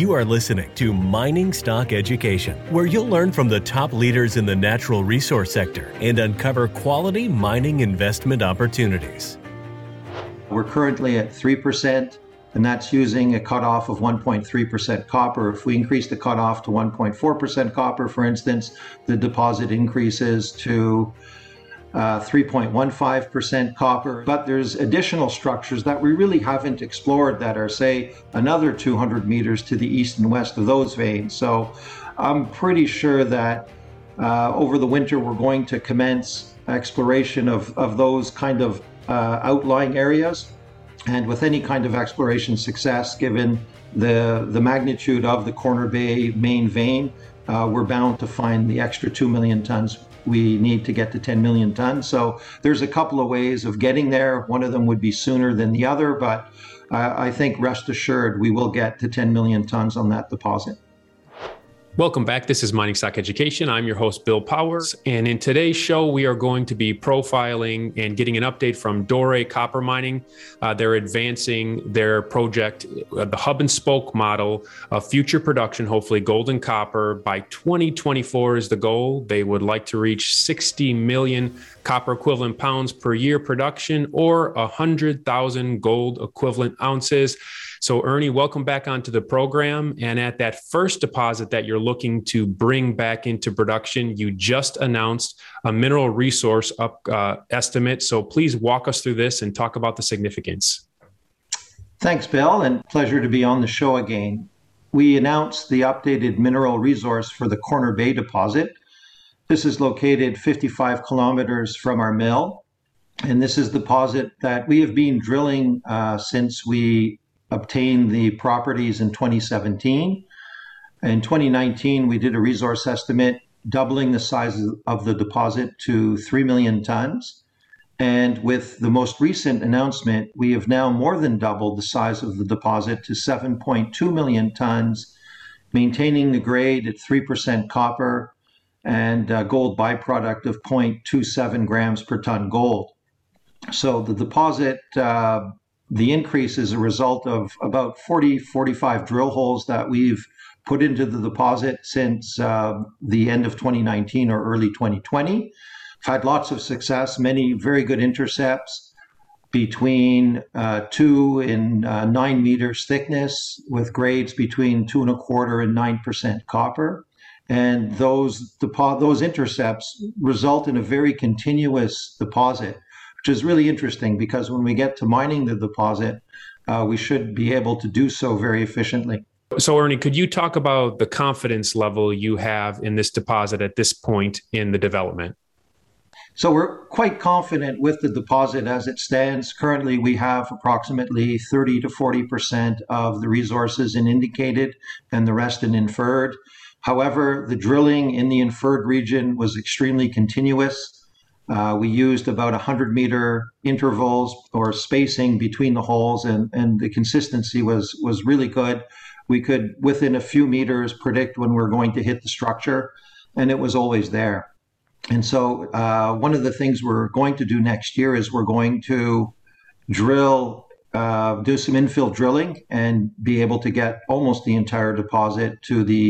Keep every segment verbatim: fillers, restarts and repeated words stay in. You are listening to Mining Stock Education, where you'll learn from the top leaders in the natural resource sector and uncover quality mining investment opportunities. We're currently at three percent, and that's using a cutoff of one point three percent copper. If we increase the cutoff to one point four percent copper, for instance, the deposit increases to Uh, three point one five percent copper, but there's additional structures that we really haven't explored that are, say, another two hundred meters to the east and west of those veins. So I'm pretty sure that uh, over the winter we're going to commence exploration of, of those kind of uh, outlying areas. And with any kind of exploration success, given the, the magnitude of the Corner Bay main vein, uh, we're bound to find the extra two million tons we need to get to ten million tons. So there's a couple of ways of getting there. One of them would be sooner than the other, but uh, I think rest assured we will get to ten million tons on that deposit. Welcome back. This is Mining Stock Education. I'm your host, Bill Powers. And in today's show, we are going to be profiling and getting an update from Doré Copper Mining. Uh, they're advancing their project, uh, the hub and spoke model of future production, hopefully gold and copper. By twenty twenty-four is the goal. They would like to reach sixty million copper equivalent pounds per year production or one hundred thousand gold equivalent ounces. So Ernie, welcome back onto the program. And at that first deposit that you're looking to bring back into production, you just announced a mineral resource up uh, estimate. So please walk us through this and talk about the significance. Thanks, Bill, and pleasure to be on the show again. We announced the updated mineral resource for the Corner Bay deposit. This is located fifty-five kilometers from our mill. And this is the deposit that we have been drilling uh, since we obtained the properties in twenty seventeen. In twenty nineteen, we did a resource estimate doubling the size of the deposit to three million tons. And with the most recent announcement, we have now more than doubled the size of the deposit to seven point two million tons, maintaining the grade at three percent copper and a gold byproduct of zero point two seven grams per ton gold. So the deposit uh, The increase is a result of about forty, forty-five drill holes that we've put into the deposit since uh, the end of twenty nineteen or early twenty twenty. We've had lots of success, many very good intercepts between uh, two and uh, nine meters thickness with grades between two and a quarter and nine percent copper. And those depo- those intercepts result in a very continuous deposit, which is really interesting because when we get to mining the deposit, uh, we should be able to do so very efficiently. So Ernie, could you talk about the confidence level you have in this deposit at this point in the development? So we're quite confident with the deposit as it stands. Currently, we have approximately thirty to forty percent of the resources in indicated and the rest in inferred. However, the drilling in the inferred region was extremely continuous. Uh, we used about one hundred meter intervals or spacing between the holes, and, and the consistency was, was really good. We could, within a few meters, predict when we're going to hit the structure, and it was always there. And so uh, one of the things we're going to do next year is we're going to drill, uh, do some infill drilling and be able to get almost the entire deposit to the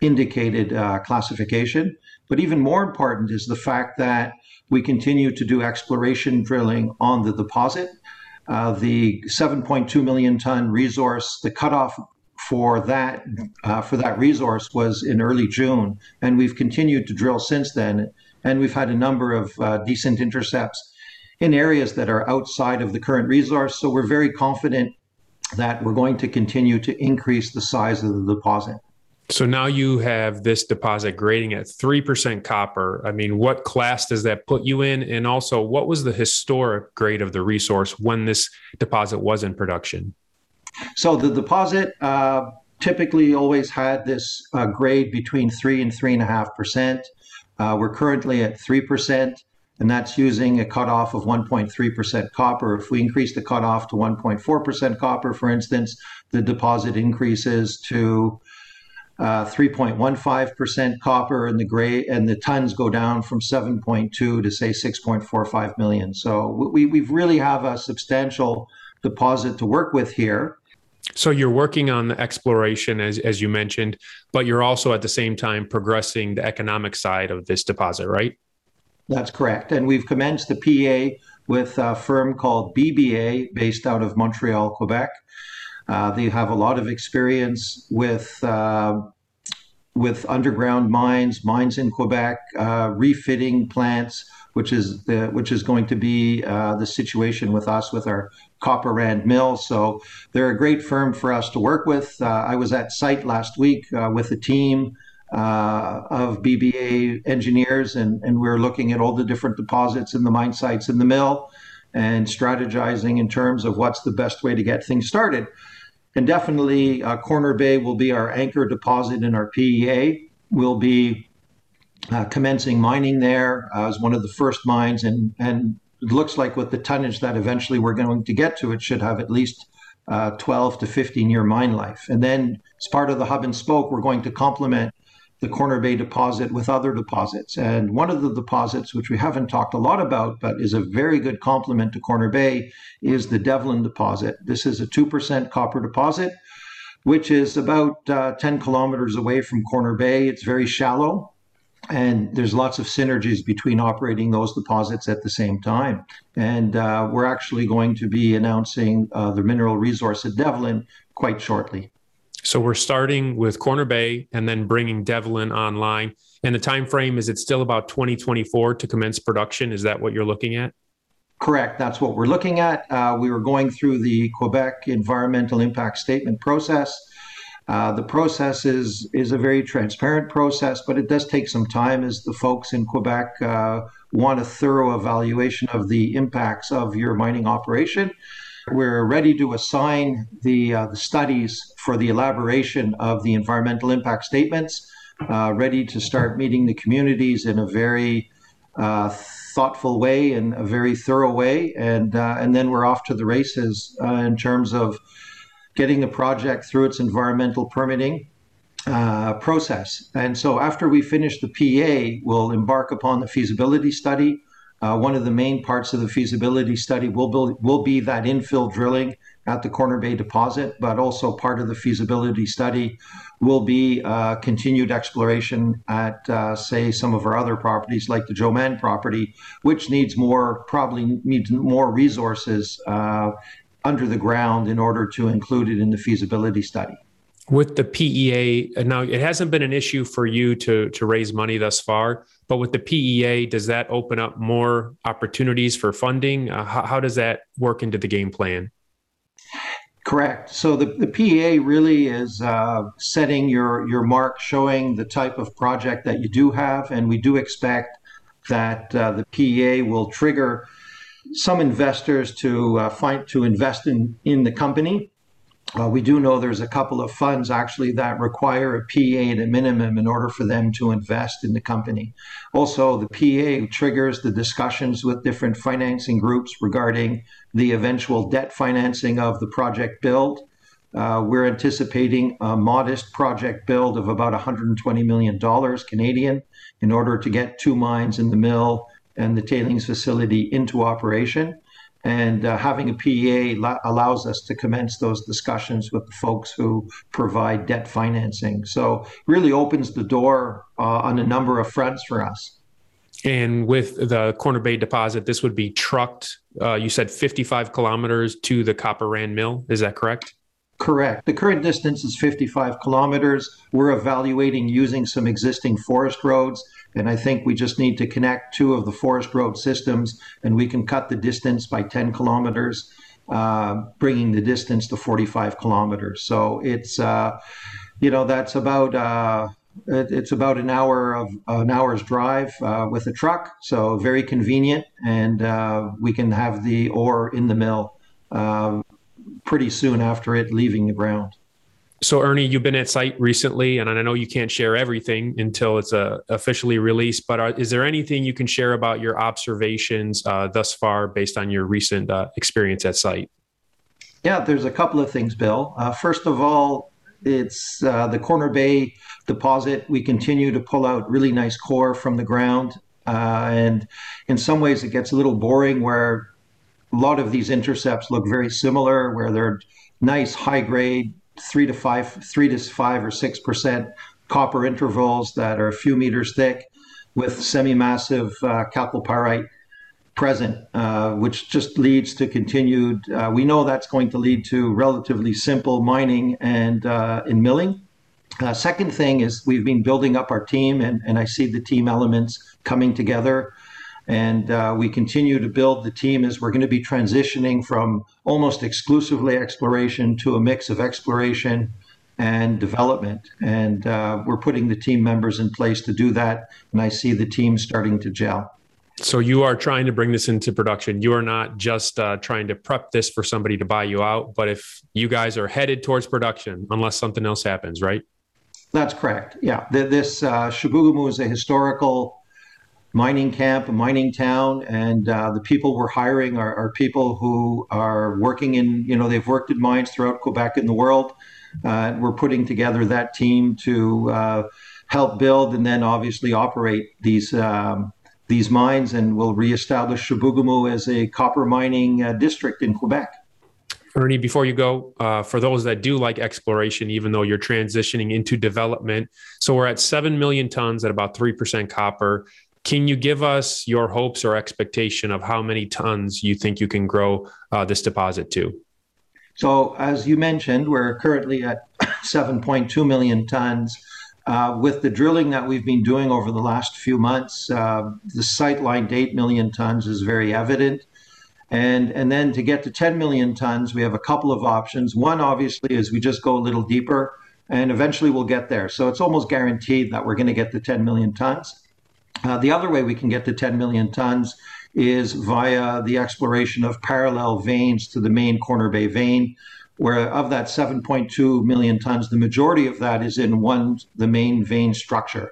indicated uh, classification. But even more important is the fact that we continue to do exploration drilling on the deposit. Uh, the seven point two million ton resource, the cutoff for that uh, for that resource was in early June, and we've continued to drill since then. And we've had a number of uh, decent intercepts in areas that are outside of the current resource. So we're very confident that we're going to continue to increase the size of the deposit. So now you have this deposit grading at three percent copper. I mean, what class does that put you in? And also, what was the historic grade of the resource when this deposit was in production? So the deposit uh, typically always had this uh, grade between three and three point five percent. Uh, we're currently at three percent, and that's using a cutoff of one point three percent copper. If we increase the cutoff to one point four percent copper, for instance, the deposit increases to Uh, three point one five percent copper, and the grade and the tons go down from seven point two to say six point four five million. So we we really have a substantial deposit to work with here. So you're working on the exploration, as, as you mentioned, but you're also at the same time progressing the economic side of this deposit, right? That's correct. And we've commenced the P A with a firm called B B A based out of Montreal, Quebec. Uh, they have a lot of experience with uh, with underground mines, mines in Quebec, uh, refitting plants, which is the, which is going to be uh, the situation with us with our Copper Rand Mill. So they're a great firm for us to work with. Uh, I was at site last week uh, with a team uh, of B B A engineers, and, and we're looking at all the different deposits in the mine sites in the mill and strategizing in terms of what's the best way to get things started. And definitely uh, Corner Bay will be our anchor deposit in our P E A. We'll be uh, commencing mining there as one of the first mines, and, and it looks like with the tonnage that eventually we're going to get to, it should have at least uh, twelve to fifteen year mine life. And then as part of the hub and spoke, we're going to complement the Corner Bay deposit with other deposits. And one of the deposits, which we haven't talked a lot about, but is a very good complement to Corner Bay, is the Devlin deposit. This is a two percent copper deposit, which is about uh, ten kilometers away from Corner Bay. It's very shallow, and there's lots of synergies between operating those deposits at the same time. And uh, we're actually going to be announcing uh, the mineral resource at Devlin quite shortly. So we're starting with Corner Bay and then bringing Devlin online. And the time frame, is it still about twenty twenty-four to commence production? Is that what you're looking at? Correct. That's what we're looking at. Uh, we were going through the Quebec Environmental Impact Statement process. Uh, the process is, is a very transparent process, but it does take some time as the folks in Quebec uh, want a thorough evaluation of the impacts of your mining operation. We're ready to assign the, uh, the studies for the elaboration of the environmental impact statements, uh, ready to start meeting the communities in a very uh, thoughtful way and a very thorough way. And, uh, and then we're off to the races uh, in terms of getting the project through its environmental permitting uh, process. And so after we finish the P A, we'll embark upon the feasibility study. Uh, one of the main parts of the feasibility study will be, will be that infill drilling at the Corner Bay deposit, but also part of the feasibility study will be uh, continued exploration at, uh, say, some of our other properties, like the Joe Man property, which needs more, probably needs more resources uh, under the ground in order to include it in the feasibility study. With the P E A, now it hasn't been an issue for you to, to raise money thus far, but with the P E A, does that open up more opportunities for funding? Uh, how, how does that work into the game plan? Correct. So the, the P E A really is uh, setting your, your mark, showing the type of project that you do have, and we do expect that uh, the P E A will trigger some investors to uh, find to invest in, in the company. Uh, we do know there's a couple of funds actually that require a P E A at a minimum in order for them to invest in the company. Also, the P E A triggers the discussions with different financing groups regarding the eventual debt financing of the project build. Uh, we're anticipating a modest project build of about one hundred twenty million dollars Canadian in order to get two mines in the mill and the tailings facility into operation. And uh, having a P E A allows us to commence those discussions with the folks who provide debt financing. So really opens the door uh, on a number of fronts for us. And with the Corner Bay deposit, this would be trucked, uh, you said fifty-five kilometers to the Copper Rand Mill. Is that correct? Correct. The current distance is fifty-five kilometers. We're evaluating using some existing forest roads, and I think we just need to connect two of the forest road systems, and we can cut the distance by ten kilometers, uh, bringing the distance to forty-five kilometers. So it's, uh, you know, that's about uh, it, it's about an hour of an hour's drive uh, with a truck. So very convenient, and uh, we can have the ore in the mill Uh, pretty soon after it leaving the ground. So Ernie, you've been at site recently, and I know you can't share everything until it's uh, officially released, but are, is there anything you can share about your observations uh, thus far based on your recent uh, experience at site? Yeah, there's a couple of things, Bill. Uh, first of all, it's uh, the Corner Bay deposit. We continue to pull out really nice core from the ground. Uh, and in some ways it gets a little boring where a lot of these intercepts look very similar, where they're nice high grade three to five, three to five or six percent copper intervals that are a few meters thick, with semi-massive uh, chalcopyrite present, uh, which just leads to continued. Uh, we know that's going to lead to relatively simple mining and uh, in milling. Uh, second thing is we've been building up our team, and, and I see the team elements coming together. And uh, we continue to build the team as we're going to be transitioning from almost exclusively exploration to a mix of exploration and development. And uh, we're putting the team members in place to do that. And I see the team starting to gel. So you are trying to bring this into production. You are not just uh, trying to prep this for somebody to buy you out, but if you guys are headed towards production, unless something else happens, right? That's correct. Yeah. This uh, Shibugumu is a historical mining camp, a mining town, and uh, the people we're hiring are, are people who are working in, you know, they've worked in mines throughout Quebec and the world. Uh, we're putting together that team to uh, help build and then obviously operate these um, these mines, and we'll reestablish Shibugumu as a copper mining uh, district in Quebec. Ernie, before you go, uh, for those that do like exploration, even though you're transitioning into development, so we're at seven million tons at about three percent copper. Can you give us your hopes or expectation of how many tons you think you can grow uh, this deposit to? So as you mentioned, we're currently at seven point two million tons. Uh, with the drilling that we've been doing over the last few months, uh, the sight line to eight million tons is very evident. And, and then to get to ten million tons, we have a couple of options. One, obviously, is we just go a little deeper, and eventually we'll get there. So it's almost guaranteed that we're going to get to ten million tons. Uh, the other way we can get to ten million tons is via the exploration of parallel veins to the main Corner Bay vein, where of that seven point two million tons, the majority of that is in one, the main vein structure.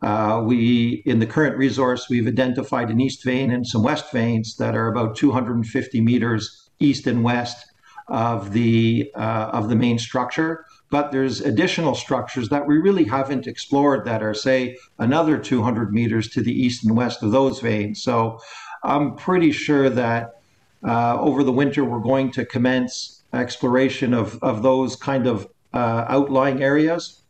Uh, we, in the current resource, we've identified an east vein and some west veins that are about two hundred fifty meters east and west of the, uh, of the main structure. But there's additional structures that we really haven't explored that are, say, another two hundred meters to the east and west of those veins. So I'm pretty sure that uh, over the winter, we're going to commence exploration of, of those kind of uh, outlying areas.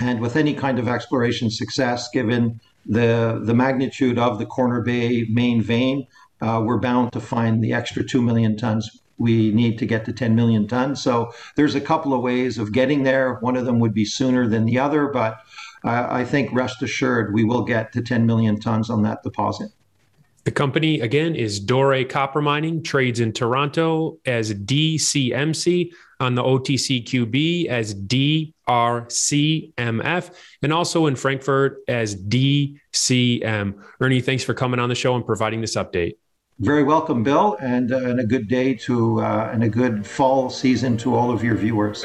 And with any kind of exploration success, given the, the magnitude of the Corner Bay main vein, uh, we're bound to find the extra two million tons we need to get to ten million tons. So there's a couple of ways of getting there. One of them would be sooner than the other, but uh, I think rest assured we will get to ten million tons on that deposit. The company, again, is Doré Copper Mining, trades in Toronto as D C M C, on the O T C Q B as D R C M F, and also in Frankfurt as D C M. Ernie, thanks for coming on the show and providing this update. Very welcome, Bill, and, uh, and a good day to uh, and a good fall season to all of your viewers.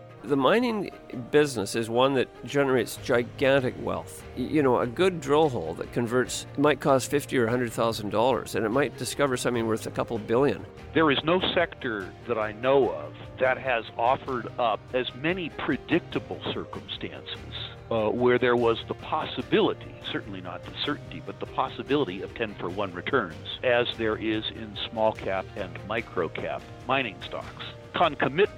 The mining business is one that generates gigantic wealth. You know, a good drill hole that converts might cost fifty or a hundred thousand dollars, and it might discover something worth a couple billion. There is no sector that I know of that has offered up as many predictable circumstances uh, where there was the possibility, certainly not the certainty, but the possibility of ten for one returns as there is in small cap and micro cap mining stocks. Concomitant